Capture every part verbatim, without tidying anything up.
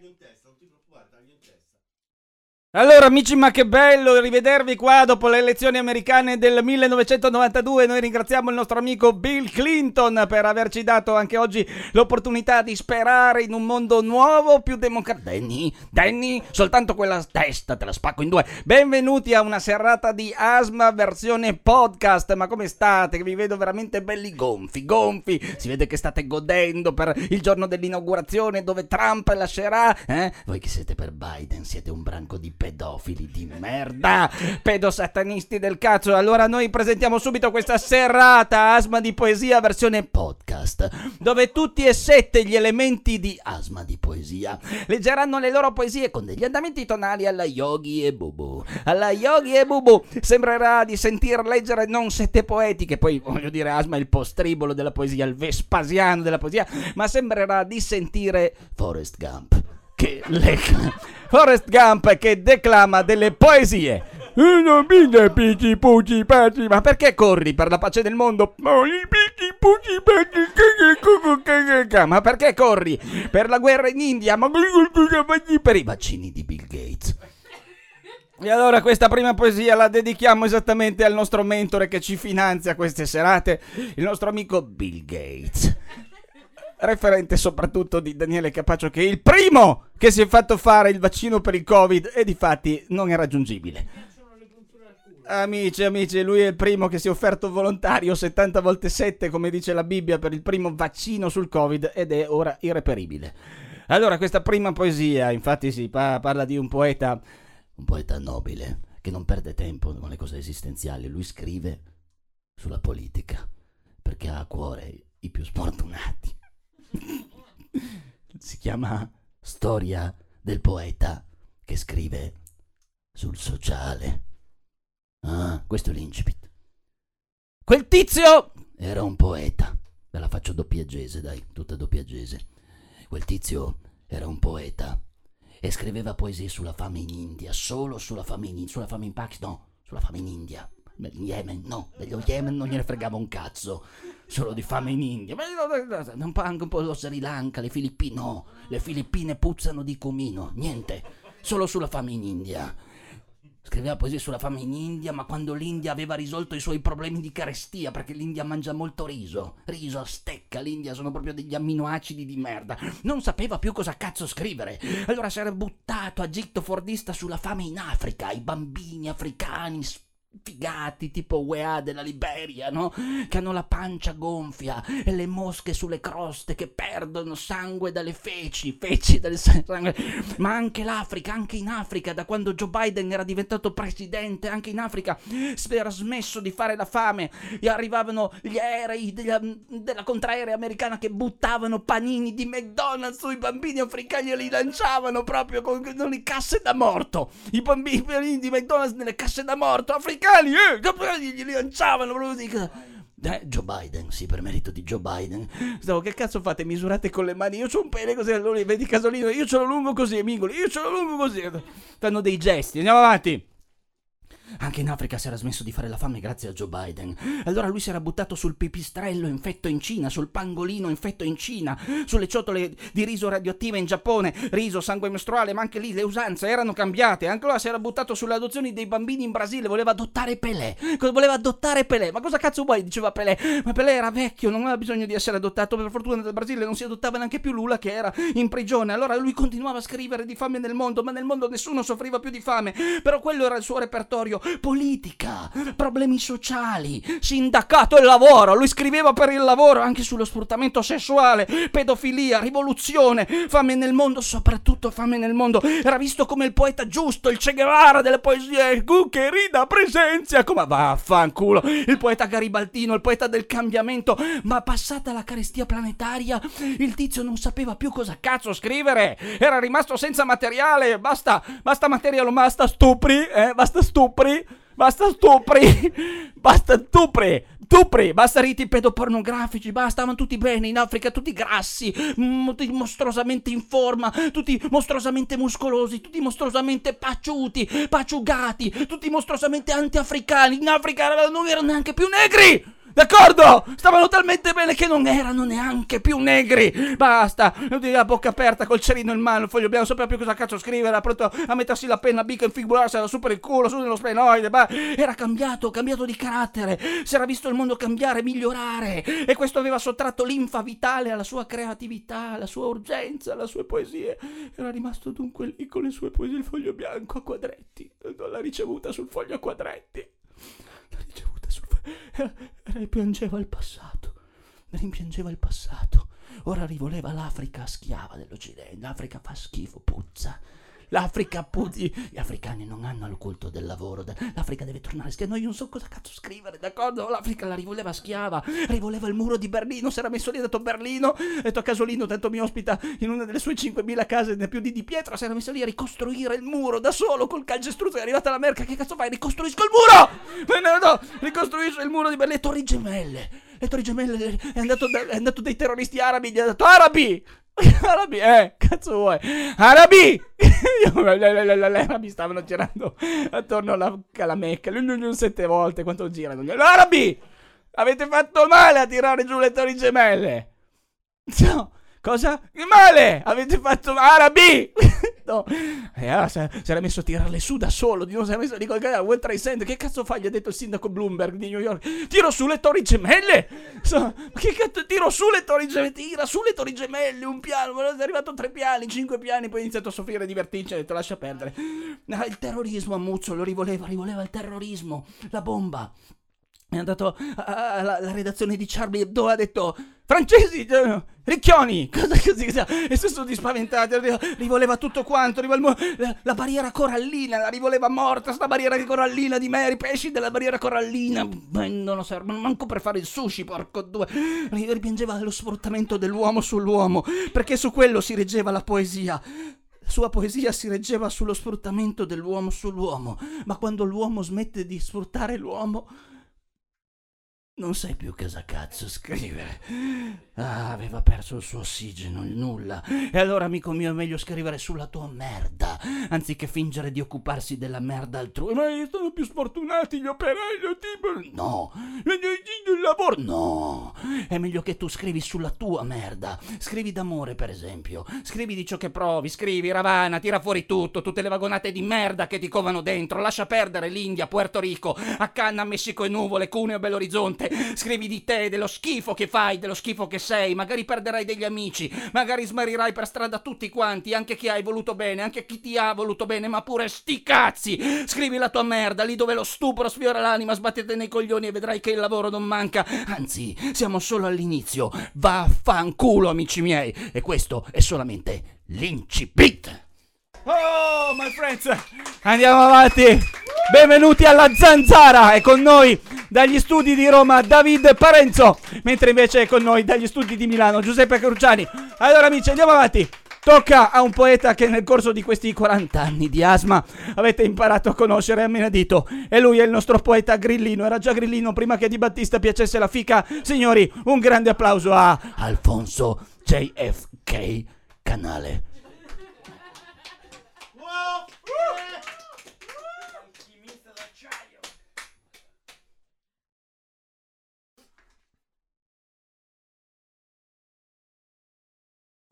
taglio in testa, non ti preoccupare, taglio in testa. Allora amici, ma che bello rivedervi qua dopo le elezioni americane del millenovecentonovantadue. Noi ringraziamo il nostro amico Bill Clinton per averci dato anche oggi l'opportunità di sperare in un mondo nuovo, più democratico. Danny, Danny, soltanto quella testa te la spacco in due. Benvenuti a una serata di asma versione podcast. Ma come state? Che vi vedo veramente belli gonfi, gonfi. Si vede che state godendo per il giorno dell'inaugurazione dove Trump lascerà, eh? Voi che siete per Biden siete un branco di pedofili di merda, pedosatanisti del cazzo. Allora noi presentiamo subito questa serata asma di poesia versione podcast, dove tutti e sette gli elementi di asma di poesia leggeranno le loro poesie con degli andamenti tonali alla Yogi e Bubu. Alla Yogi e Bubu sembrerà di sentir leggere non sette poeti, che poi voglio dire asma è il postribolo della poesia, il Vespasiano della poesia, ma sembrerà di sentire Forrest Gump che lega Forrest Gump che declama delle poesie. Ma perché corri per la pace del mondo? Ma perché corri per la guerra in India? Ma per i vaccini di Bill Gates. E allora questa prima poesia la dedichiamo esattamente al nostro mentore che ci finanzia queste serate, il nostro amico Bill Gates, referente soprattutto di Daniele Capaccio, che è il primo che si è fatto fare il vaccino per il Covid e difatti non è raggiungibile. Amici, amici, lui è il primo che si è offerto volontario settanta volte sette, come dice la Bibbia, per il primo vaccino sul Covid ed è ora irreperibile. Allora, questa prima poesia, infatti, si parla di un poeta, un poeta nobile, che non perde tempo con le cose esistenziali. Lui scrive sulla politica perché ha a cuore i più sfortunati. Si chiama Storia del poeta che scrive sul sociale. Ah, questo è l'incipit. Quel tizio era un poeta. Ve la faccio doppiaggese, dai, tutta doppiaggese. Quel tizio era un poeta e scriveva poesie sulla fame in India, solo sulla fame in India, sulla fame in Pakistan, no, sulla fame in India. In Yemen, no, dello Yemen non gliene fregava un cazzo, solo di fame in India, non anche un po' lo Sri Lanka, le Filippine, no, le Filippine puzzano di comino, niente, solo sulla fame in India. Scriveva poesie sulla fame in India, ma quando l'India aveva risolto i suoi problemi di carestia, perché l'India mangia molto riso, riso, stecca, l'India sono proprio degli amminoacidi di merda, non sapeva più cosa cazzo scrivere, allora si era buttato a gitto fordista sulla fame in Africa, i bambini africani figati tipo U E A della Liberia, no? Che hanno la pancia gonfia e le mosche sulle croste, che perdono sangue dalle feci, feci dalle sangue. Ma anche l'Africa, anche in Africa, da quando Joe Biden era diventato presidente, anche in Africa era smesso di fare la fame e arrivavano gli aerei della, della contraerea americana che buttavano panini di McDonald's sui bambini africani e li lanciavano proprio con le casse da morto, i bambini, i panini di McDonald's nelle casse da morto africane. Eh, gli lanciavano eh, Joe Biden, sì, per merito di Joe Biden. Stavo, che cazzo fate? Misurate con le mani? Io c'ho un pene così, allora vedi Casolino, io ce l'ho lungo così, Mingoli, io ce l'ho lungo così. Fanno dei gesti, andiamo avanti. Anche in Africa si era smesso di fare la fame grazie a Joe Biden. Allora lui si era buttato sul pipistrello infetto in Cina, sul pangolino infetto in Cina, sulle ciotole di riso radioattive in Giappone, riso, sangue mestruale, ma anche lì le usanze erano cambiate. Anche allora si era buttato sulle adozioni dei bambini in Brasile, voleva adottare Pelé. Voleva adottare Pelé. Ma cosa cazzo vuoi? Diceva Pelé. Ma Pelé era vecchio, non aveva bisogno di essere adottato. Per fortuna del Brasile non si adottava neanche più Lula, che era in prigione. Allora lui continuava a scrivere di fame nel mondo, ma nel mondo nessuno soffriva più di fame. Però quello era il suo repertorio. Politica, problemi sociali, sindacato e lavoro. Lui scriveva per il lavoro, anche sullo sfruttamento sessuale, pedofilia, rivoluzione, fame nel mondo, soprattutto fame nel mondo. Era visto come il poeta giusto, il Che Guevara delle poesie, che rida presenza, come vaffanculo, il poeta garibaldino, il poeta del cambiamento. Ma passata la carestia planetaria, il tizio non sapeva più cosa cazzo scrivere, era rimasto senza materiale. Basta, basta materiale, basta stupri, eh, basta stupri. Basta stupri, basta stupri, stupri, basta riti pedopornografici, basta, stavano tutti bene in Africa, tutti grassi, tutti mostruosamente in forma, tutti mostruosamente muscolosi, tutti mostruosamente paciuti, paciugati, tutti mostruosamente anti-africani, in Africa non erano neanche più negri! d'accordo? Stavano talmente bene che non erano neanche più negri. Basta, la bocca aperta col cerino in mano, il foglio bianco, non sapeva più cosa cazzo scrivere, era pronto a mettersi la penna a bica, infigularsi su per il culo, su nello splenoide. Ma era cambiato, cambiato di carattere, si era visto il mondo cambiare, migliorare, e questo aveva sottratto linfa vitale alla sua creatività, alla sua urgenza, alle sue poesie. Era rimasto dunque lì con le sue poesie, il foglio bianco a quadretti, la ricevuta sul foglio a quadretti, la ricevuta sul foglio, rimpiangeva il passato, rimpiangeva il passato, ora rivoleva l'Africa schiava dell'Occidente, l'Africa fa schifo, puzza. L'Africa puzzi, gli africani non hanno il culto del lavoro, l'Africa deve tornare schiava, noi non so cosa cazzo scrivere, d'accordo? L'Africa la rivoleva schiava, rivoleva il muro di Berlino, si era messo lì, ha detto Berlino, ha detto Casolino, tanto mi ospita in una delle sue cinquemila case, ne più di di pietra, si era messo lì a ricostruire il muro da solo, col calcestruzzo, è arrivata la merca, che cazzo fai? Ricostruisco il muro! No, no, no, ricostruisco il muro di Berlino, le torri gemelle, le torri gemelle, è andato, da, è andato dei terroristi arabi, gli ha detto arabi! Arabi, eh, cazzo vuoi? Arabi! Arabi stavano girando attorno alla calamecca, sette volte quanto girano. Arabi! Avete fatto male a tirare giù le torri gemelle! No, cosa? Che male! Avete fatto male! Arabi! No. E allora si era messo a tirarle su da solo, di non si era messo a dire qualcosa, World Trade Center, che cazzo fa? Gli ha detto il sindaco Bloomberg di New York, tiro su le torri gemelle, so, ma che cazzo, tiro su le torri gemelle, tira su le torri gemelle, un piano, è arrivato a tre piani, cinque piani, poi ha iniziato a soffrire di vertigine, ha detto lascia perdere. Ah, il terrorismo a Muzzo lo rivoleva, rivoleva il terrorismo, la bomba. È andato alla redazione di Charlie Hebdo, ha detto francesi, ricchioni, cosa così, e si sono spaventati, rivoleva tutto quanto, rivoleva la, la barriera corallina, la rivoleva morta, sta barriera di corallina di Mary, pesci della barriera corallina, non servono manco per fare il sushi, porco due, ripiangeva lo sfruttamento dell'uomo sull'uomo, perché su quello si reggeva la poesia. Sua poesia si reggeva sullo sfruttamento dell'uomo sull'uomo, ma quando l'uomo smette di sfruttare l'uomo, non sai più cosa cazzo scrivere. Ah, aveva perso il suo ossigeno, il nulla. E allora, amico mio, è meglio scrivere sulla tua merda, anziché fingere di occuparsi della merda altrui. Ma sono più sfortunati gli operai, lo tipo... No. Il lavoro... No. È meglio che tu scrivi sulla tua merda. Scrivi d'amore, per esempio. Scrivi di ciò che provi. Scrivi, Ravana, tira fuori tutto, tutte le vagonate di merda che ti covano dentro. Lascia perdere l'India, Puerto Rico, Accanna, Messico e nuvole, Cuneo, Bell'Orizzonte. Scrivi di te, dello schifo che fai, dello schifo che sei, magari perderai degli amici, magari smarirai per strada tutti quanti, anche chi hai voluto bene, anche chi ti ha voluto bene, ma pure sti cazzi, scrivi la tua merda, lì dove lo stupro sfiora l'anima, sbattete nei coglioni e vedrai che il lavoro non manca, anzi, siamo solo all'inizio, vaffanculo amici miei, e questo è solamente l'incipit. Oh, my friends, andiamo avanti, benvenuti alla Zanzara, e con noi dagli studi di Roma David Parenzo, mentre invece è con noi dagli studi di Milano Giuseppe Cruciani. Allora amici, andiamo avanti, tocca a un poeta che nel corso di questi quaranta anni di asma avete imparato a conoscere a menadito, e lui è il nostro poeta grillino, era già grillino prima che Di Battista piacesse la fica. Signori, un grande applauso a Alfonso J F K Canale.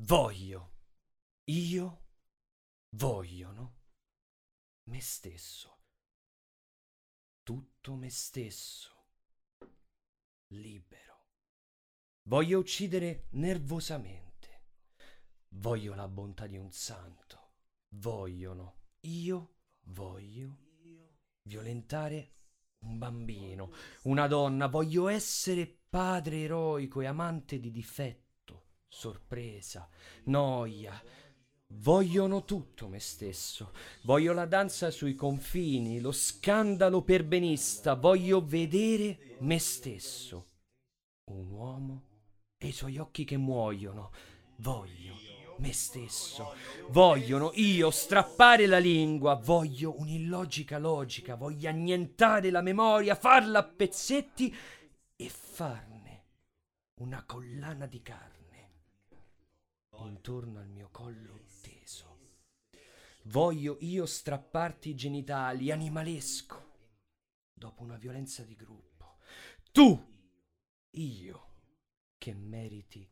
Voglio, io, vogliono, me stesso, tutto me stesso, libero. Voglio uccidere nervosamente, voglio la bontà di un santo, vogliono, io, voglio, violentare un bambino, una donna, voglio essere padre eroico e amante di difetti. Sorpresa, noia, vogliono tutto me stesso, voglio la danza sui confini, lo scandalo perbenista, voglio vedere me stesso, un uomo e i suoi occhi che muoiono, voglio me stesso, vogliono io strappare la lingua, voglio un'illogica logica, voglio annientare la memoria, farla a pezzetti e farne una collana di carne intorno al mio collo teso. Voglio io strapparti i genitali, animalesco, dopo una violenza di gruppo. Tu io che meriti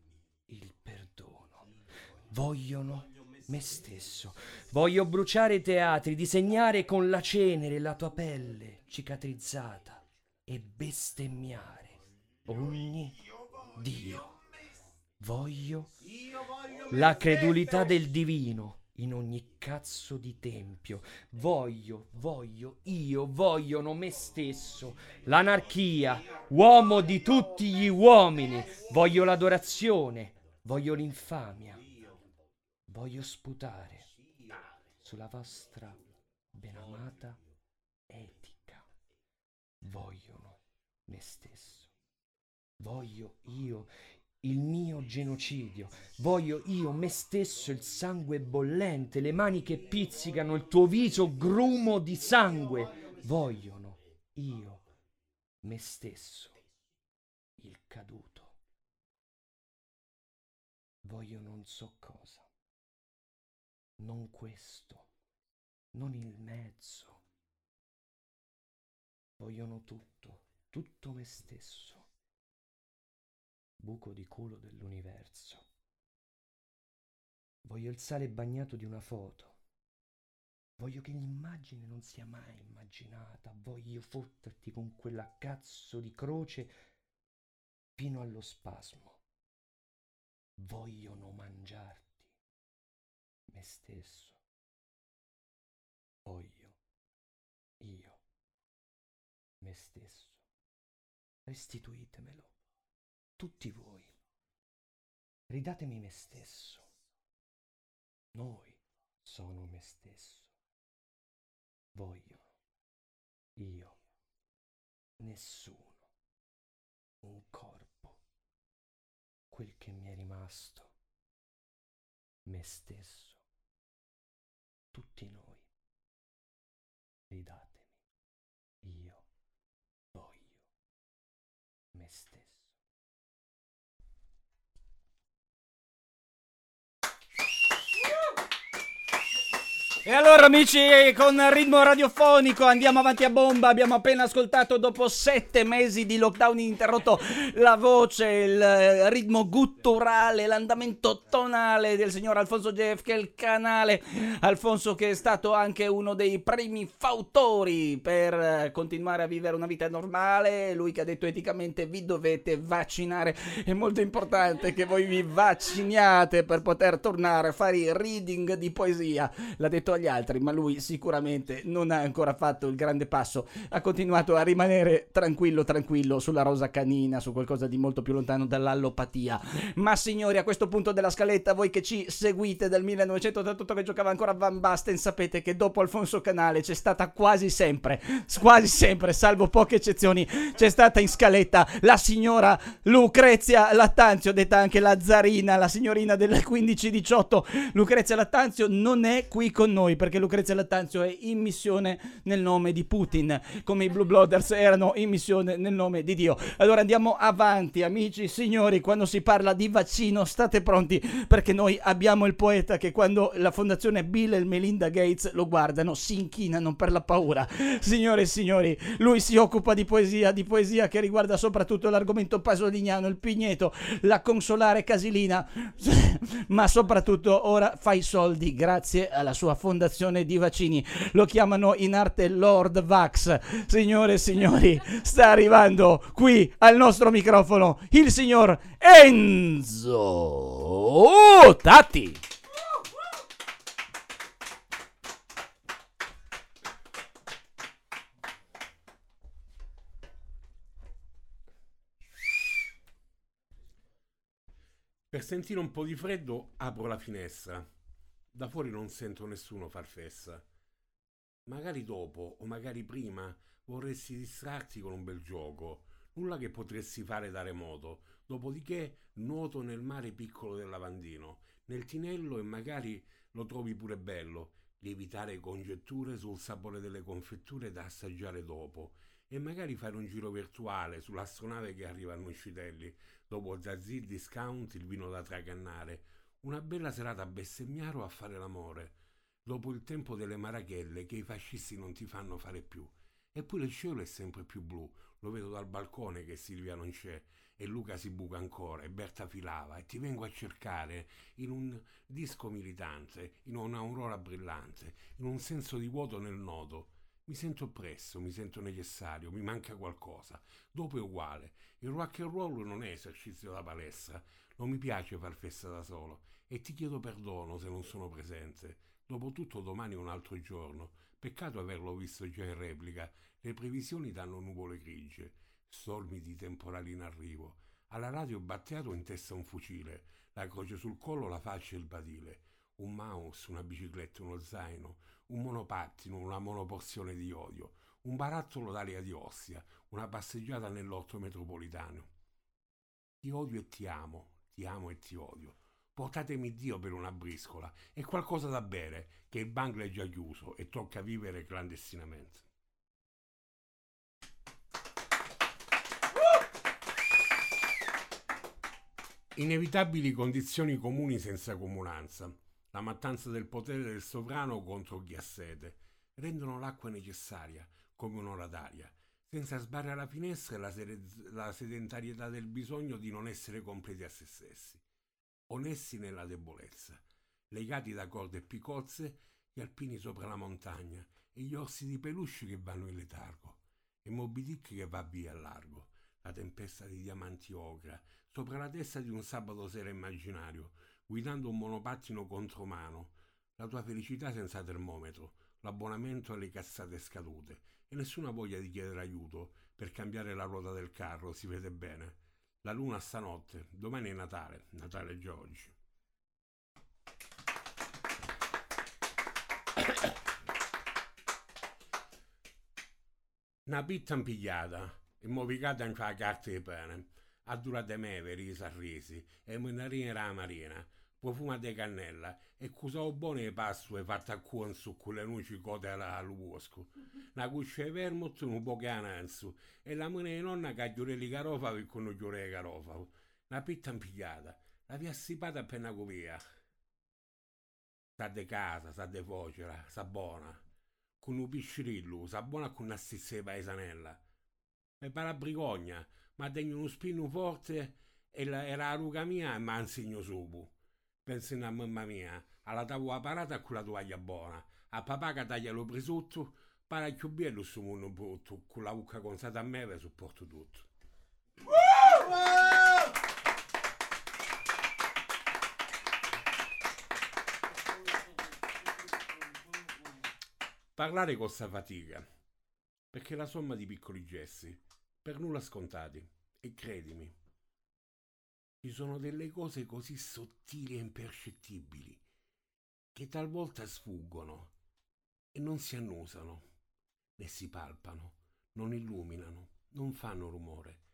il perdono. Vogliono me stesso. Voglio bruciare i teatri, disegnare con la cenere la tua pelle cicatrizzata e bestemmiare ogni Dio. Voglio la credulità del divino in ogni cazzo di tempio. Voglio, voglio, io, vogliono me stesso. L'anarchia, uomo di tutti gli uomini. Voglio l'adorazione, voglio l'infamia. Voglio sputare sulla vostra benamata etica. Vogliono me stesso. Voglio io il mio genocidio. Voglio io me stesso il sangue bollente, le mani che pizzicano, il tuo viso grumo di sangue. Vogliono io me stesso il caduto. Voglio non so cosa. Non questo, non il mezzo. Vogliono tutto, tutto me stesso. Buco di culo dell'universo. Voglio il sale bagnato di una foto. Voglio che l'immagine non sia mai immaginata. Voglio fotterti con quella cazzo di croce fino allo spasmo. Vogliono mangiarti. Me stesso. Voglio. Io. Me stesso. Restituitemelo. Tutti voi. Ridatemi me stesso. Noi sono me stesso. Voglio. Io. Nessuno. Un corpo. Quel che mi è rimasto. Me stesso. Tutti noi. Ridatemi. Io voglio me stesso. E allora amici, con ritmo radiofonico andiamo avanti a bomba. Abbiamo appena ascoltato, dopo sette mesi di lockdown ininterrotto, la voce, il ritmo gutturale, l'andamento tonale del signor Alfonso J F K il Canale. Alfonso, che è stato anche uno dei primi fautori per continuare a vivere una vita normale. Lui che ha detto eticamente: vi dovete vaccinare, è molto importante che voi vi vacciniate per poter tornare a fare i reading di poesia. L'ha detto agli altri, ma lui sicuramente non ha ancora fatto il grande passo, ha continuato a rimanere tranquillo tranquillo sulla rosa canina, su qualcosa di molto più lontano dall'allopatia. Ma signori, a questo punto della scaletta, voi che ci seguite dal millenovecentottantotto, che giocava ancora a Van Basten, sapete che dopo Alfonso Canale c'è stata quasi sempre, quasi sempre, salvo poche eccezioni, c'è stata in scaletta la signora Lucrezia Lattanzio, detta anche la zarina, la signorina del quindici diciotto. Lucrezia Lattanzio non è qui con noi perché Lucrezia Lattanzio è in missione nel nome di Putin, come i Blue Blooders erano in missione nel nome di Dio. Allora andiamo avanti amici, signori, quando si parla di vaccino state pronti, perché noi abbiamo il poeta che quando la fondazione Bill e Melinda Gates lo guardano si inchinano per la paura. Signore e signori, lui si occupa di poesia, di poesia che riguarda soprattutto l'argomento pasoliniano, il Pigneto, la consolare Casilina ma soprattutto ora fa i soldi grazie alla sua fondazione di vaccini. Lo chiamano in arte Lord Vax. Signore e signori, sta arrivando qui al nostro microfono il signor Enzo Tatti. Per sentire un po' di freddo apro la finestra. Da fuori non sento nessuno far festa. Magari dopo, o magari prima, vorresti distrarti con un bel gioco. Nulla che potresti fare da remoto. Dopodiché nuoto nel mare piccolo del lavandino, nel tinello, e magari lo trovi pure bello. Lievitare congetture sul sapore delle confetture da assaggiare dopo. E magari fare un giro virtuale sull'astronave che arriva a Nuscitelli. Dopo Zazil Discount, il vino da tracannare. Una bella serata a bestemmiaro a fare l'amore, dopo il tempo delle marachelle che i fascisti non ti fanno fare più. Eppure il cielo è sempre più blu, lo vedo dal balcone che Silvia non c'è, e Luca si buca ancora e Berta filava e ti vengo a cercare in un disco militante, in un'aurora brillante, in un senso di vuoto nel nodo. Mi sento oppresso, mi sento necessario, mi manca qualcosa. Dopo è uguale. Il rock and roll non è esercizio da palestra. Non mi piace far festa da solo. E ti chiedo perdono se non sono presente. Dopotutto domani è un altro giorno. Peccato averlo visto già in replica. Le previsioni danno nuvole grigie. Stormi di temporali in arrivo. Alla radio batteato in testa un fucile. La croce sul collo, la faccia e il badile. Un mouse, una bicicletta, uno zaino, un monopattino, una monoporzione di odio, un barattolo d'aria di Ostia, una passeggiata nell'orto metropolitano. Ti odio e ti amo, ti amo e ti odio. Portatemi Dio per una briscola e qualcosa da bere, che il bungalow è già chiuso e tocca vivere clandestinamente. Inevitabili condizioni comuni senza comunanza. La mattanza del potere del sovrano contro chi ha sete rendono l'acqua necessaria come un'ora d'aria, senza sbarrare la finestra e la, sed- la sedentarietà del bisogno di non essere completi a se stessi, onesti nella debolezza, legati da corde e picozze, gli alpini sopra la montagna e gli orsi di peluche che vanno in letargo, e Moby Dick che va via a largo, la tempesta di diamanti ocra, sopra la testa di un sabato sera immaginario, guidando un monopattino contromano, la tua felicità senza termometro, l'abbonamento alle cazzate scadute e nessuna voglia di chiedere aiuto per cambiare la ruota del carro, si vede bene. La luna stanotte, domani è Natale, Natale è già oggi. Una pitta impigliata e movicata anche la carta di pane. A durate meve, risa, risi, e mandarine era marina, profumate di cannella, e cusavo buone pasto e fatta a cuon su quelle nuci cote al bosco. Una cuccia di vermouth, un po' che ananzo, e la mano di nonna cagliorelli carofavo e con l'ugliore carofavo. Una pitta impigliata, la piassipata appena copia. Sa de casa, sa de focera, sa buona. Con un piscirillo, sa buona con una stizza di paesanella. E parabricogna, ma degno uno spinno forte e la, era la ruga mia e mi insegno subu. Pensi a mamma mia, alla tavola parata con la tovaglia buona, a papà che taglia lo presotto, para il chiubiello su mondo brutto, con la bucca con sata a me per supporto tutto. Parlare costa fatica, perché la somma di piccoli gesti, per nulla scontati, e credimi, ci sono delle cose così sottili e impercettibili che talvolta sfuggono e non si annusano, né si palpano, non illuminano, non fanno rumore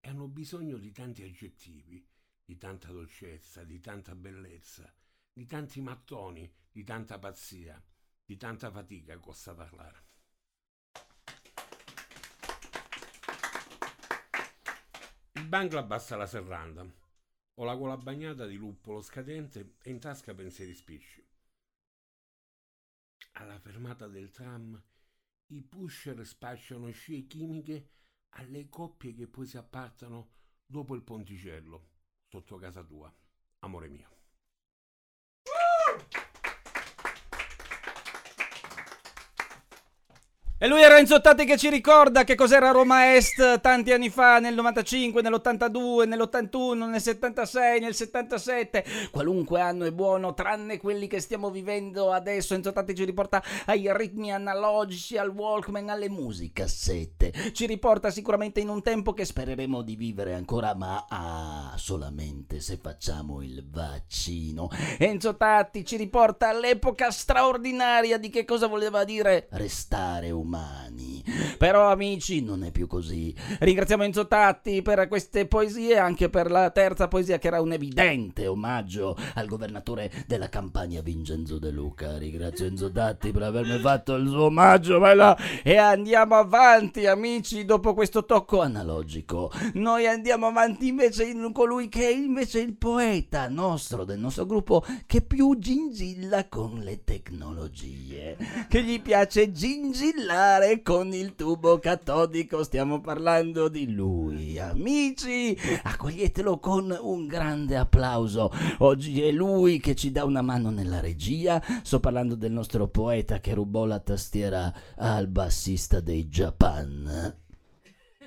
e hanno bisogno di tanti aggettivi, di tanta dolcezza, di tanta bellezza, di tanti mattoni, di tanta pazzia, di tanta fatica costa parlare. Il bangla abbassa la serranda, ho la gola bagnata di luppolo scadente e in tasca pensieri spicci. Alla fermata del tram i pusher spacciano scie chimiche alle coppie che poi si appartano dopo il ponticello, sotto casa tua, amore mio. E lui era Enzo Tatti che ci ricorda che cos'era Roma Est tanti anni fa, nel novantacinque, nell'ottantadue, nell'ottantuno, nel settantasei, nel settantasette. Qualunque anno è buono, tranne quelli che stiamo vivendo adesso. Enzo Tatti ci riporta ai ritmi analogici, al Walkman, alle musicassette. Ci riporta sicuramente in un tempo che spereremo di vivere ancora, ma ah, solamente se facciamo il vaccino. Enzo Tatti ci riporta all'epoca straordinaria di che cosa voleva dire restare umani. Umani. Però amici non è più così. Ringraziamo Enzo Tatti per queste poesie, anche per la terza poesia che era un evidente omaggio al governatore della Campania Vincenzo De Luca. Ringrazio Enzo Tatti per avermi fatto il suo omaggio, bella. E andiamo avanti amici, dopo questo tocco analogico noi andiamo avanti invece in colui che è invece il poeta nostro, del nostro gruppo, che più gingilla con le tecnologie, che gli piace gingillare con il del tubo catodico, stiamo parlando di lui. Amici, accoglietelo con un grande applauso. Oggi è lui che ci dà una mano nella regia. Sto parlando del nostro poeta che rubò la tastiera al bassista dei Japan.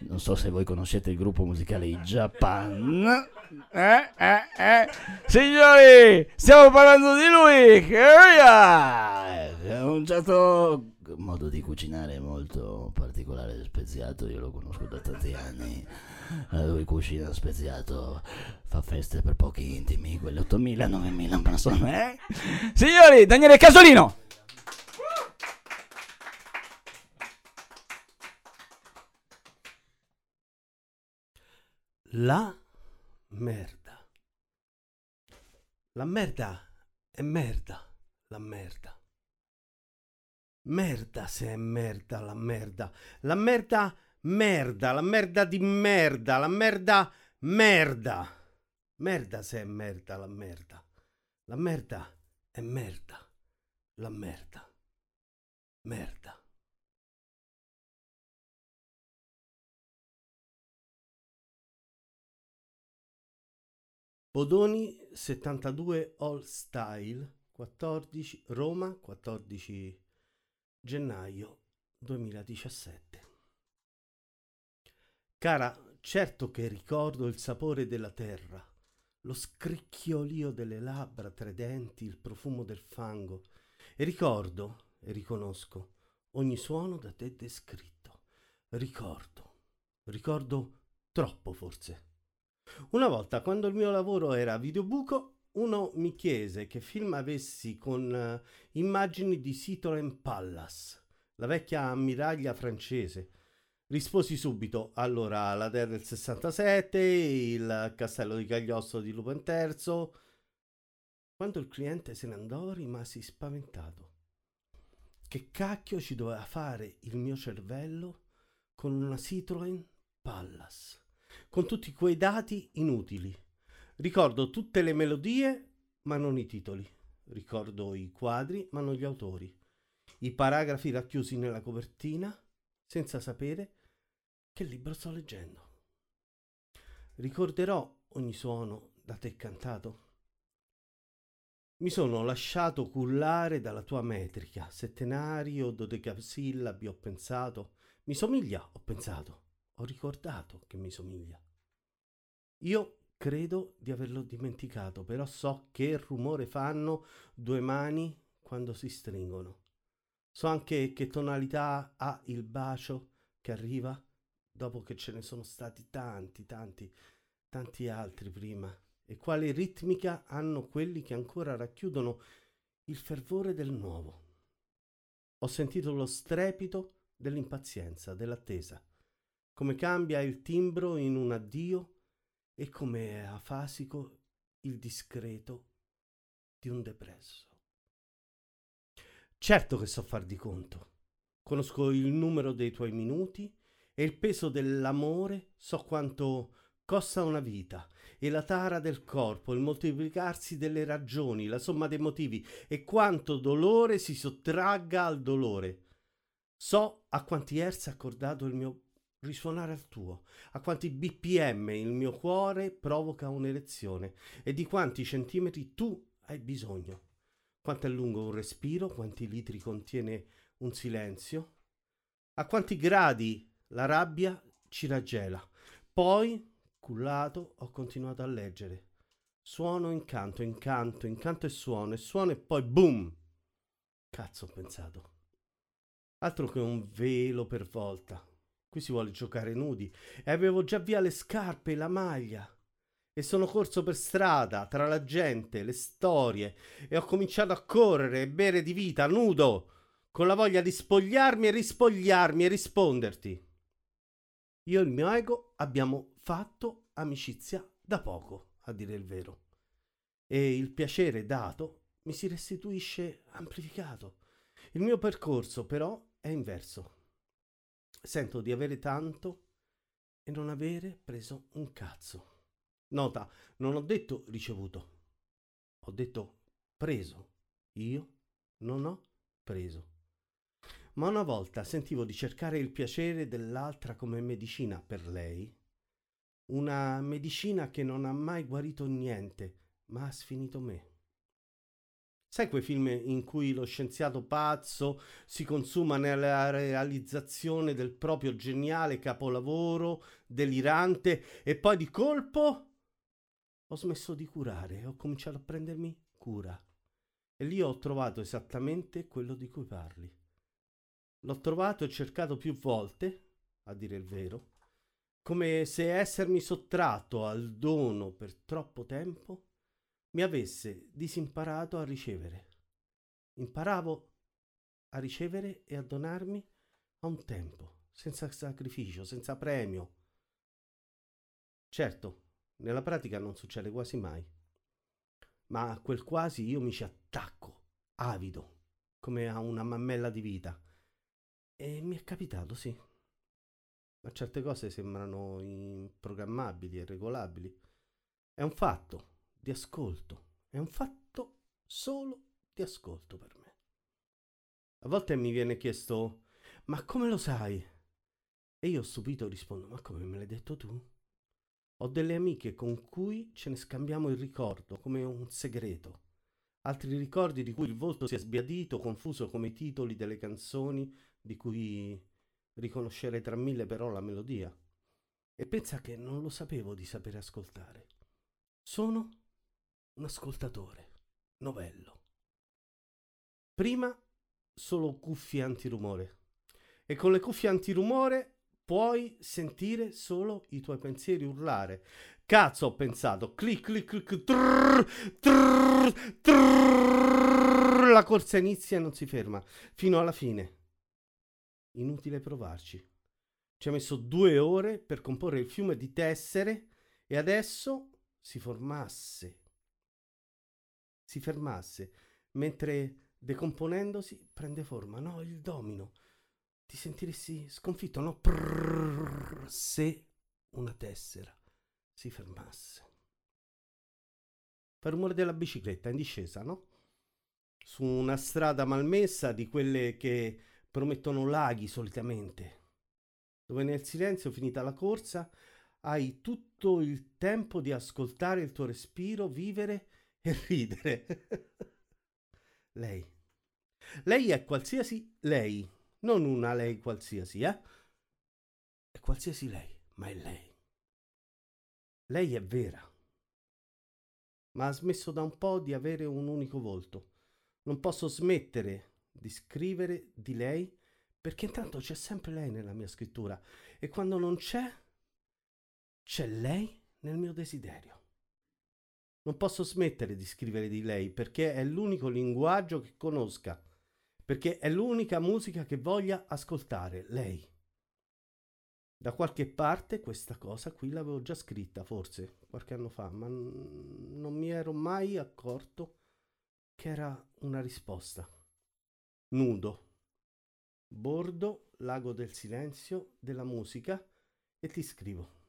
Non so se voi conoscete il gruppo musicale I Japan. Eh, eh, eh. Signori, stiamo parlando di lui, che è un certo modo di cucinare molto particolare, speziato. Io lo conosco da tanti anni. Lui cucina speziato, fa feste per pochi intimi, quelle ottomila, novemila persone. Eh? Signori, Daniele Casolino. La merda. La merda è merda, la merda. Merda se è merda, la merda. La merda merda, la merda di merda, la merda merda. Merda se è merda, la merda. La merda è merda, la merda. Merda. Bodoni settantadue All Style, quattordici Roma, quattordici gennaio duemiladiciassette. Cara, certo che ricordo il sapore della terra, lo scricchiolio delle labbra tra i denti, il profumo del fango, e ricordo e riconosco ogni suono da te descritto. Ricordo, ricordo troppo forse. Una volta, quando il mio lavoro era videobuco, uno mi chiese che film avessi con uh, immagini di Citroën Pallas, la vecchia ammiraglia francese. Risposi subito: allora, la terra del sessantasette, il castello di Cagliostro di Lupin Terzo. Quando il cliente se ne andò, rimasi spaventato. Che cacchio ci doveva fare il mio cervello con una Citroën Pallas? Con tutti quei dati inutili. Ricordo tutte le melodie, ma non i titoli. Ricordo i quadri, ma non gli autori. I paragrafi racchiusi nella copertina, senza sapere che libro sto leggendo. Ricorderò ogni suono da te cantato. Mi sono lasciato cullare dalla tua metrica. Settenario, dodecasillabi, ho pensato. Mi somiglia, ho pensato. Ho ricordato che mi somiglia. Io credo di averlo dimenticato, però so che rumore fanno due mani quando si stringono. So anche che tonalità ha il bacio che arriva dopo che ce ne sono stati tanti, tanti, tanti altri prima, e quale ritmica hanno quelli che ancora racchiudono il fervore del nuovo. Ho sentito lo strepito dell'impazienza, dell'attesa. Come cambia il timbro in un addio e come è afasico il discreto di un depresso. Certo che so far di conto. Conosco il numero dei tuoi minuti e il peso dell'amore, so quanto costa una vita e la tara del corpo, il moltiplicarsi delle ragioni, la somma dei motivi e quanto dolore si sottragga al dolore. So a quanti hertz è accordato il mio risuonare al tuo, a quanti B P M il mio cuore provoca un'elezione e di quanti centimetri tu hai bisogno, quanto è lungo un respiro, quanti litri contiene un silenzio, a quanti gradi la rabbia ci raggela. Poi, cullato, ho continuato a leggere. Suono, incanto, incanto, incanto e suono, e suono e poi boom! Cazzo, ho pensato. Altro che un velo per volta. Qui si vuole giocare nudi, e avevo già via le scarpe e la maglia, e sono corso per strada, tra la gente, le storie, e ho cominciato a correre e bere di vita, nudo, con la voglia di spogliarmi e rispogliarmi e risponderti. Io e il mio ego abbiamo fatto amicizia da poco, a dire il vero, e il piacere dato mi si restituisce amplificato. Il mio percorso, però, è inverso. Sento di avere tanto e non avere preso un cazzo. Nota, non ho detto ricevuto, ho detto preso. Io non ho preso. ma una volta sentivo di cercare il piacere dell'altra come medicina per lei. Una medicina che non ha mai guarito niente, ma ha sfinito me. Sai quei film in cui lo scienziato pazzo si consuma nella realizzazione del proprio geniale capolavoro delirante e poi di colpo ho smesso di curare e ho cominciato a prendermi cura. E lì ho trovato esattamente quello di cui parli. L'ho trovato e cercato più volte, a dire il vero, come se essermi sottratto al dono per troppo tempo mi avesse disimparato a ricevere. Imparavo a ricevere e a donarmi a un tempo, senza sacrificio, senza premio. Certo, nella pratica non succede quasi mai, ma a quel quasi io mi ci attacco, avido, come a una mammella di vita. E mi è capitato, sì. Ma certe cose sembrano improgrammabili e regolabili. È un fatto di ascolto, è un fatto solo di ascolto per me. A volte mi viene chiesto, ma come lo sai? E io stupito rispondo, ma come me l'hai detto tu? Ho delle amiche con cui ce ne scambiamo il ricordo come un segreto, altri ricordi di cui il volto si è sbiadito, confuso come i titoli delle canzoni di cui riconoscerei tra mille però la melodia. E pensa che non lo sapevo di sapere ascoltare. Sono un ascoltatore novello. Prima solo cuffie antirumore, e con le cuffie antirumore puoi sentire solo i tuoi pensieri urlare. Cazzo, ho pensato, clic clic clic, trrr, trrr, trrr, la corsa inizia e non si ferma fino alla fine. Inutile provarci. Ci ha messo due ore per comporre il fiume di tessere e adesso si formasse si fermasse mentre, decomponendosi, prende forma. No, il domino. Ti sentiresti sconfitto, no? Prrr, se una tessera si fermasse. Fa il rumore della bicicletta in discesa, no? Su una strada malmessa, di quelle che promettono laghi solitamente, dove nel silenzio, finita la corsa, hai tutto il tempo di ascoltare il tuo respiro, vivere e ridere. Lei. Lei è qualsiasi lei, non una lei qualsiasi, eh? È qualsiasi lei, ma è lei. Lei è vera. Ma ha smesso da un po' di avere un unico volto. Non posso smettere di scrivere di lei, perché intanto c'è sempre lei nella mia scrittura e quando non c'è, c'è lei nel mio desiderio. Non posso smettere di scrivere di lei perché è l'unico linguaggio che conosca, perché è l'unica musica che voglia ascoltare, lei. Da qualche parte questa cosa qui l'avevo già scritta, forse, qualche anno fa, ma n- non mi ero mai accorto che era una risposta. Nudo. Bordo, lago del silenzio, della musica, e ti scrivo.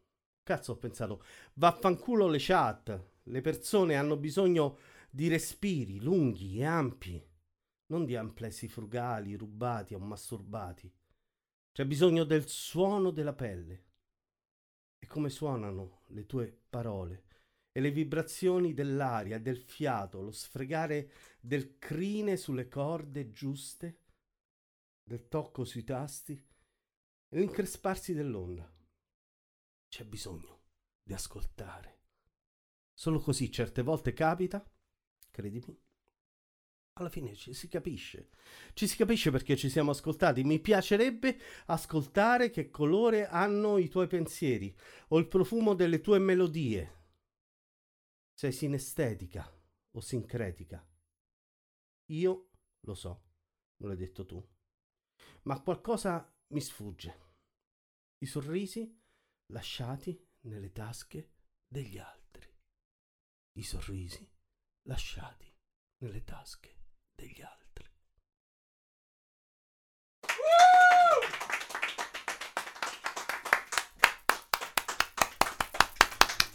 Cazzo, ho pensato, vaffanculo le chat, le persone hanno bisogno di respiri lunghi e ampi, non di amplessi frugali, rubati o masturbati. C'è bisogno del suono della pelle. E come suonano le tue parole e le vibrazioni dell'aria, del fiato, lo sfregare del crine sulle corde giuste, del tocco sui tasti e l'incresparsi dell'onda. C'è bisogno di ascoltare. Solo così certe volte capita, credimi, alla fine ci si capisce. Ci si capisce perché ci siamo ascoltati. Mi piacerebbe ascoltare che colore hanno i tuoi pensieri o il profumo delle tue melodie. Sei sinestetica o sincretica? Io lo so, non l'hai detto tu, ma qualcosa mi sfugge. I sorrisi lasciati nelle tasche degli altri. I sorrisi lasciati nelle tasche degli altri.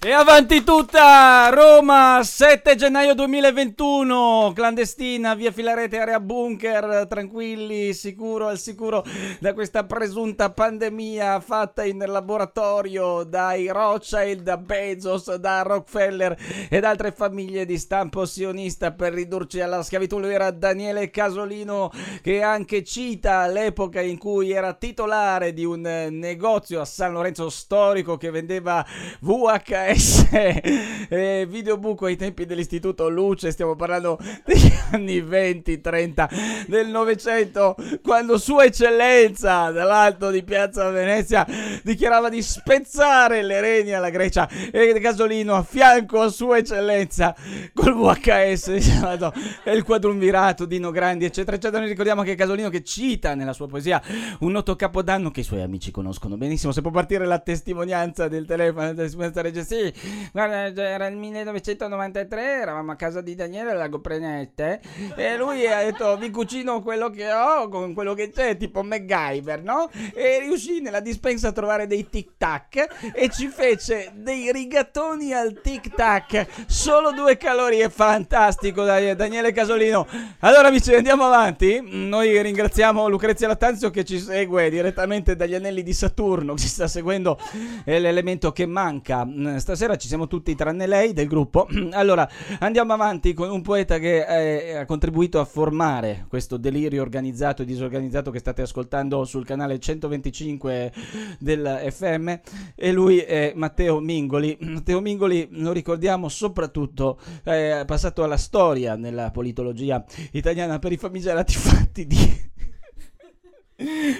E avanti tutta! Roma, sette gennaio duemilaventuno, clandestina, via Filarete, area bunker, tranquilli, sicuro, al sicuro da questa presunta pandemia fatta in laboratorio dai Rothschild, da Bezos, da Rockefeller ed altre famiglie di stampo sionista per ridurci alla schiavitù. Lui era Daniele Casolino, che anche cita l'epoca in cui era titolare di un negozio a San Lorenzo storico che vendeva vu acca Eh, videobook ai tempi dell'Istituto Luce. Stiamo parlando degli anni venti trenta del Novecento, quando Sua Eccellenza dall'alto di Piazza Venezia dichiarava di spezzare le reni alla Grecia, e Casolino a fianco a Sua Eccellenza col vu acca esse e il quadrumvirato, Dino Grandi eccetera eccetera. Noi ricordiamo che Casolino, che cita nella sua poesia un noto capodanno che i suoi amici conoscono benissimo, se può partire la testimonianza del telefono, la testimonianza regista. Sì, guarda, era il millenovecentonovantatré, eravamo a casa di Daniele Lago Prenette e lui ha detto: vi cucino quello che ho con quello che c'è, tipo MacGyver, no? E riuscì nella dispensa a trovare dei tic tac e ci fece dei rigatoni al tic tac, solo due calorie, fantastico Daniele Casolino. Allora amici, andiamo avanti. Noi ringraziamo Lucrezia Lattanzio che ci segue direttamente dagli anelli di Saturno, ci sta seguendo, è l'elemento che manca stasera, ci siamo tutti tranne lei del gruppo. Allora andiamo avanti con un poeta che eh, ha contribuito a formare questo delirio organizzato e disorganizzato che state ascoltando sul canale centoventicinque del F M, e lui è Matteo Mingoli. Matteo Mingoli lo ricordiamo soprattutto eh, passato alla storia nella politologia italiana per i famigerati fatti di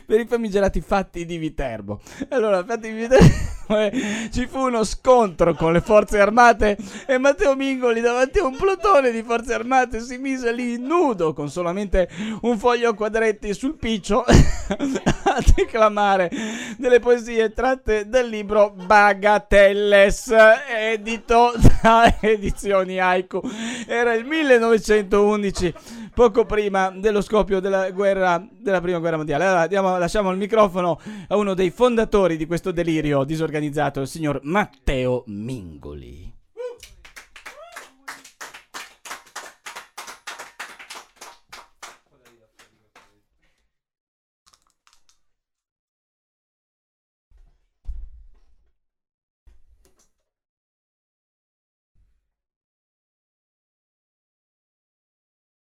per i famigerati fatti di Viterbo. Allora, fatti di Viterbo, ci fu uno scontro con le forze armate e Matteo Mingoli davanti a un plotone di forze armate si mise lì nudo con solamente un foglio a quadretti sul piccio a declamare delle poesie tratte dal libro Bagatelles, edito da Edizioni Aiku. Era il millenovecentoundici, poco prima dello scoppio della guerra, della prima guerra mondiale. Allora diamo, lasciamo il microfono a uno dei fondatori di questo delirio disorganizzato, il signor Matteo Mingoli.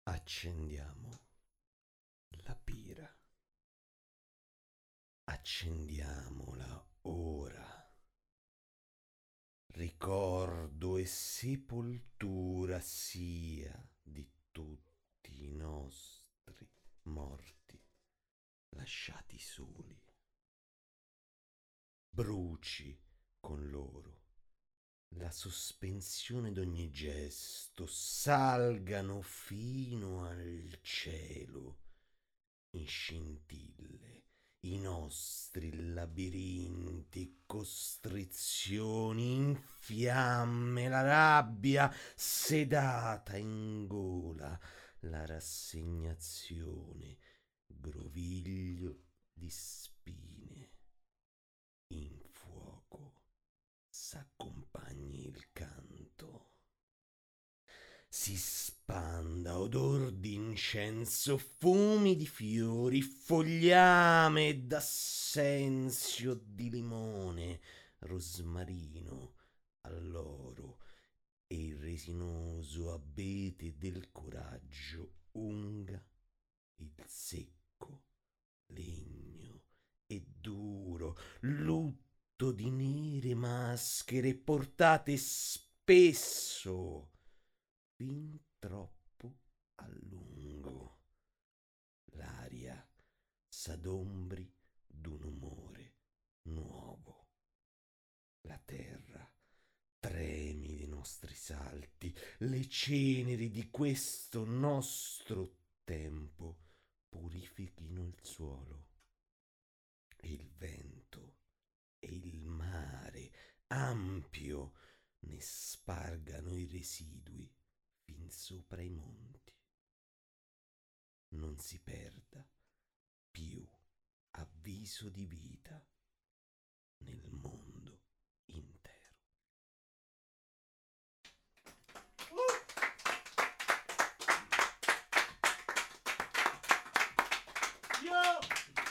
Accendiamo la pira, accendiamola ora. Ricordo e sepoltura sia di tutti i nostri morti lasciati soli. Bruci con loro la sospensione d'ogni gesto, salgano fino al cielo in scintille i nostri labirinti, costrizioni in fiamme, la rabbia sedata in gola, la rassegnazione, groviglio di spine in fuoco, s'accompagni il canto. Si spanda odor d'incenso, fumi di fiori, fogliame d'assenzio, di limone, rosmarino, alloro e il resinoso abete del coraggio, unga, il secco, legno e duro, lutto di nere maschere portate spesso fin troppo a lungo. L'aria s'adombri d'un umore nuovo. La terra tremi dei nostri salti, le ceneri di questo nostro tempo purifichino il suolo. Il vento e il mare ampio ne spargano i residui fin sopra i monti. Non si perda più avviso di vita nel mondo intero.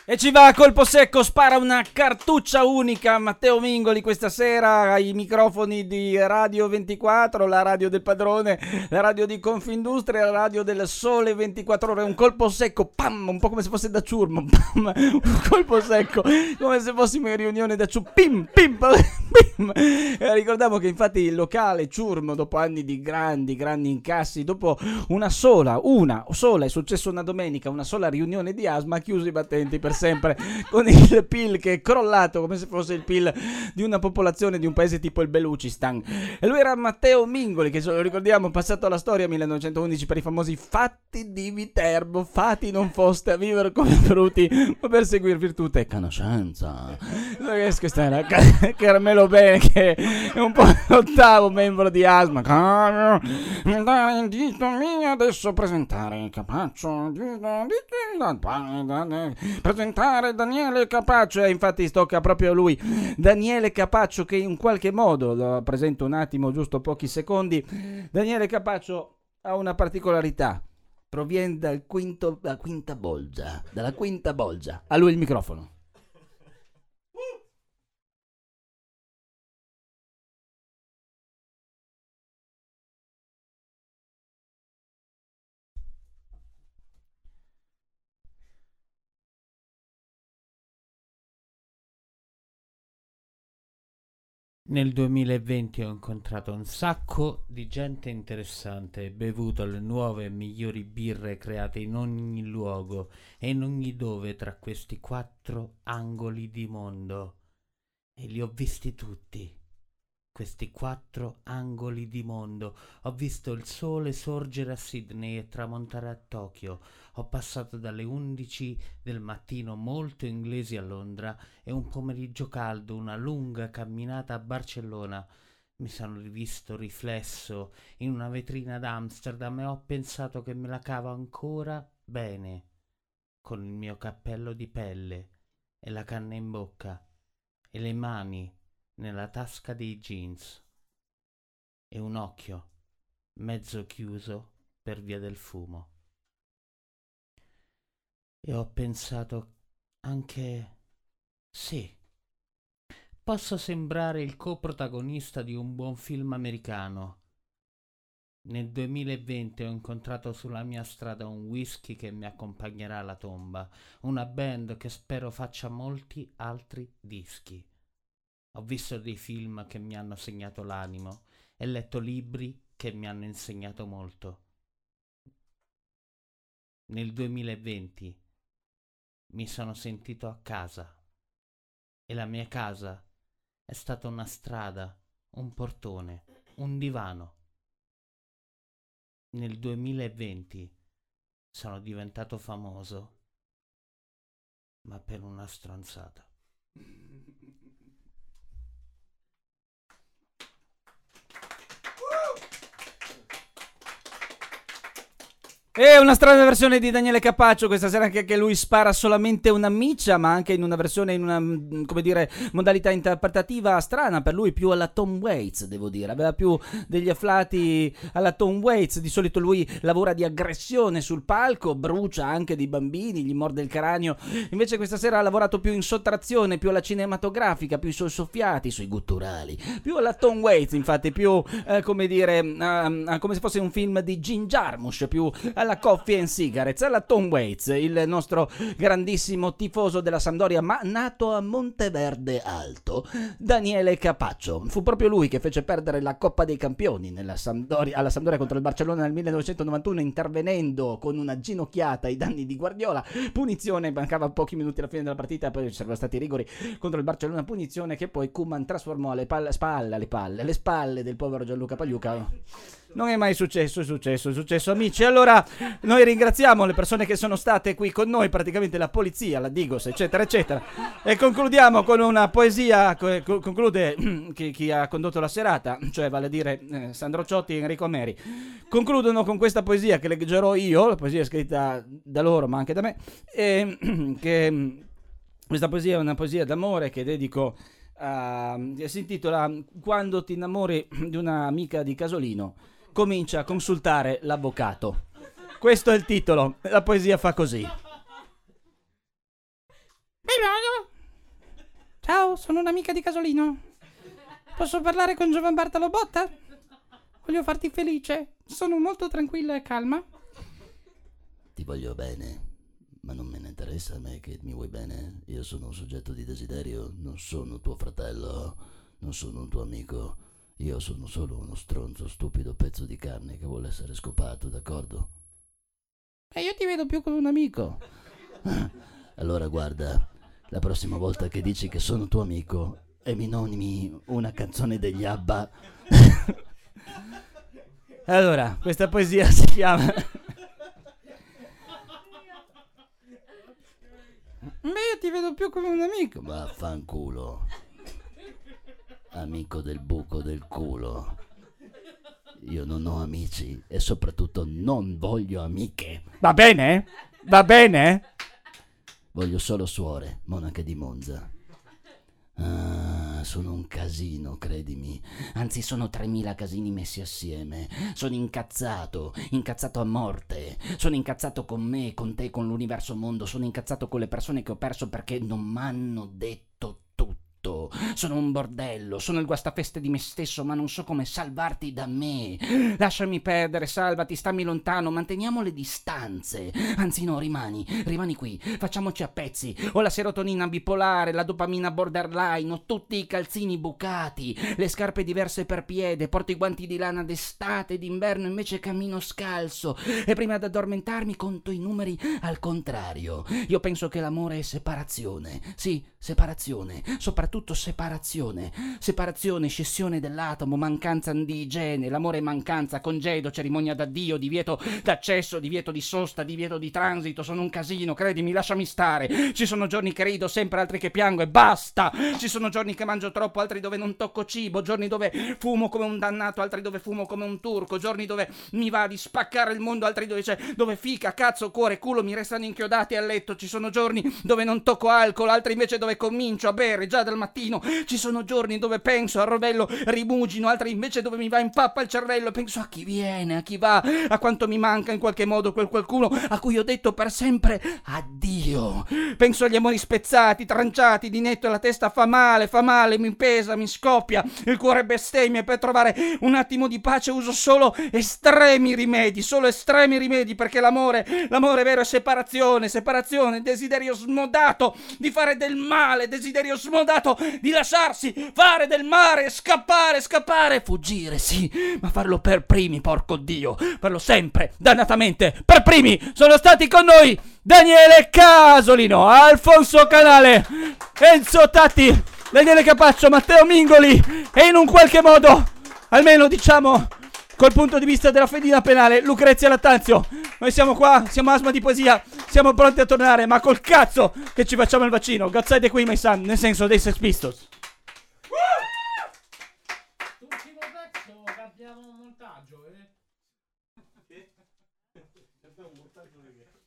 E ci va a colpo secco, spara una cartuccia unica Matteo Mingoli questa sera ai microfoni di Radio ventiquattro, la radio del padrone, la radio di Confindustria, la radio del Sole ventiquattro Ore. Un colpo secco, pam, un po' come se fosse da ciurma, pam, un colpo secco, come se fossimo in riunione da ciurma, pim, pim, pim. Eh, ricordiamo che infatti il locale ciurmo, dopo anni di grandi, grandi incassi, dopo una sola, una sola, è successo una domenica, una sola riunione di ASMA, ha chiuso i battenti per sempre, con il P I L che è crollato come se fosse il P I L di una popolazione di un paese tipo il Belucistan. E lui era Matteo Mingoli, che ce lo ricordiamo, passato alla storia millenovecentoundici per i famosi fatti di Viterbo, fatti non foste a vivere come bruti, ma per seguire virtù e conoscenza. Questa era Carmelo Bene, che è un po' l'ottavo membro di ASMA. Mi dà indizio mio adesso presentare Capaccio, presentare Daniele Capaccio, e infatti tocca proprio lui, Daniele Capaccio, che in qualche modo, lo presento un attimo, giusto pochi secondi. Daniele Capaccio ha una particolarità, proviene dal quinto, dalla quinta bolgia, dalla quinta bolgia. A lui il microfono. Nel duemilaventi ho incontrato un sacco di gente interessante, bevuto le nuove e migliori birre create in ogni luogo e in ogni dove tra questi quattro angoli di mondo. E li ho visti tutti, questi quattro angoli di mondo. Ho visto il sole sorgere a Sydney e tramontare a Tokyo. Ho passato dalle undici del mattino molto inglesi a Londra e un pomeriggio caldo, una lunga camminata a Barcellona. Mi sono rivisto riflesso in una vetrina ad Amsterdam e ho pensato che me la cavo ancora bene, con il mio cappello di pelle e la canna in bocca e le mani nella tasca dei jeans e un occhio mezzo chiuso per via del fumo. E ho pensato anche, sì, posso sembrare il coprotagonista di un buon film americano. Nel duemilaventi ho incontrato sulla mia strada un whisky che mi accompagnerà alla tomba, una band che spero faccia molti altri dischi. Ho visto dei film che mi hanno segnato l'animo e letto libri che mi hanno insegnato molto. Nel duemilaventi mi sono sentito a casa, e la mia casa è stata una strada, un portone, un divano. Nel duemilaventi sono diventato famoso, ma per una stronzata. E una strana versione di Daniele Capaccio questa sera, anche che lui spara solamente una miccia, ma anche in una versione, in una, come dire, modalità interpretativa strana per lui, più alla Tom Waits, devo dire. Aveva più degli afflati alla Tom Waits. Di solito lui lavora di aggressione sul palco, brucia anche dei bambini, gli morde il cranio. Invece questa sera ha lavorato più in sottrazione, più alla cinematografica, più sui soffiati, sui gutturali, più alla Tom Waits, infatti, più eh, come dire, eh, come se fosse un film di Jim Jarmusch, più alla Coffee and Cigarettes, alla Tom Waits, il nostro grandissimo tifoso della Sampdoria, ma nato a Monteverde Alto, Daniele Capaccio. Fu proprio lui che fece perdere la Coppa dei Campioni nella Sampdoria, alla Sampdoria contro il Barcellona nel millenovecentonovantuno, intervenendo con una ginocchiata ai danni di Guardiola. Punizione, mancava pochi minuti alla fine della partita, poi ci sarebbero stati i rigori contro il Barcellona, punizione che poi Koeman trasformò alle palle, spalle, alle palle, alle spalle del povero Gianluca Pagliuca. Non è mai successo, è successo, è successo, amici. Allora, noi ringraziamo le persone che sono state qui con noi, praticamente la polizia, la Digos, eccetera, eccetera. E concludiamo con una poesia, conclude chi, chi ha condotto la serata, cioè vale a dire eh, Sandro Ciotti e Enrico Ameri. Concludono con questa poesia che leggerò io, la poesia è scritta da loro ma anche da me, e che questa poesia è una poesia d'amore che dedico a... si intitola "Quando ti innamori di un'amica di Casolino, comincia a consultare l'avvocato". Questo è il titolo, la poesia fa così. Ciao, sono un'amica di Casolino. Posso parlare con Giovanbarta Lobotta? Voglio farti felice. Sono molto tranquilla e calma. Ti voglio bene, ma non me ne interessa a me che mi vuoi bene. Io sono un soggetto di desiderio, non sono tuo fratello, non sono un tuo amico. Io sono solo uno stronzo, stupido pezzo di carne che vuole essere scopato, d'accordo? E io ti vedo più come un amico. Allora guarda, la prossima volta che dici che sono tuo amico e mi nomini una canzone degli Abba. Allora, questa poesia si chiama... Beh, io ti vedo più come un amico. Vaffanculo. Amico del buco del culo. Io non ho amici e soprattutto non voglio amiche. Va bene? Va bene? Voglio solo suore, monache di Monza. Ah, sono un casino, credimi. Anzi, sono tremila casini messi assieme. Sono incazzato, incazzato a morte. Sono incazzato con me, con te, con l'universo mondo. Sono incazzato con le persone che ho perso perché non m'hanno detto tutto. Sono un bordello, sono il guastafeste di me stesso, ma non so come salvarti da me. Lasciami perdere, salvati, stammi lontano, manteniamo le distanze. Anzi no, rimani, rimani qui, facciamoci a pezzi. Ho la serotonina bipolare, la dopamina borderline, ho tutti i calzini bucati, le scarpe diverse per piede, porto i guanti di lana d'estate, d'inverno invece cammino scalzo, e prima di addormentarmi conto i numeri al contrario. Io penso che l'amore è separazione, sì, separazione, soprattutto separazione, separazione, scissione dell'atomo, mancanza di igiene, l'amore è mancanza, congedo, cerimonia d'addio, divieto d'accesso, divieto di sosta, divieto di transito, sono un casino, credimi, lasciami stare. Ci sono giorni che rido, sempre altri che piango e basta. Ci sono giorni che mangio troppo, altri dove non tocco cibo, giorni dove fumo come un dannato, altri dove fumo come un turco, giorni dove mi va di spaccare il mondo, altri dove c'è, dove fica, cazzo, cuore, culo mi restano inchiodati al letto. Ci sono giorni dove non tocco alcol, altri invece dove comincio a bere già dal mattino. Ci sono giorni dove penso al rovello, rimugino, altri invece dove mi va in pappa il cervello, penso a chi viene, a chi va, a quanto mi manca in qualche modo quel qualcuno a cui ho detto per sempre addio. Penso agli amori spezzati, tranciati di netto, la testa fa male, fa male, mi pesa, mi scoppia, il cuore bestemmia, e per trovare un attimo di pace uso solo estremi rimedi, solo estremi rimedi, perché l'amore, l'amore vero è separazione, separazione, desiderio smodato di fare del male, desiderio smodato di lasciarsi fare del mare, scappare, scappare, fuggire, sì, ma farlo per primi, porco Dio, farlo sempre, dannatamente, per primi. Sono stati con noi Daniele Casolino, Alfonso Canale, Enzo Tatti, Daniele Capaccio, Matteo Mingoli e in un qualche modo, almeno diciamo col punto di vista della fedina penale, Lucrezia Lattanzio. Noi siamo qua, siamo Asma di Poesia, siamo pronti a tornare, ma col cazzo che ci facciamo il vaccino. God save the Queen, my son, nel senso dei Sex Pistols. Abbiamo un montaggio, eh? Abbiamo un montaggio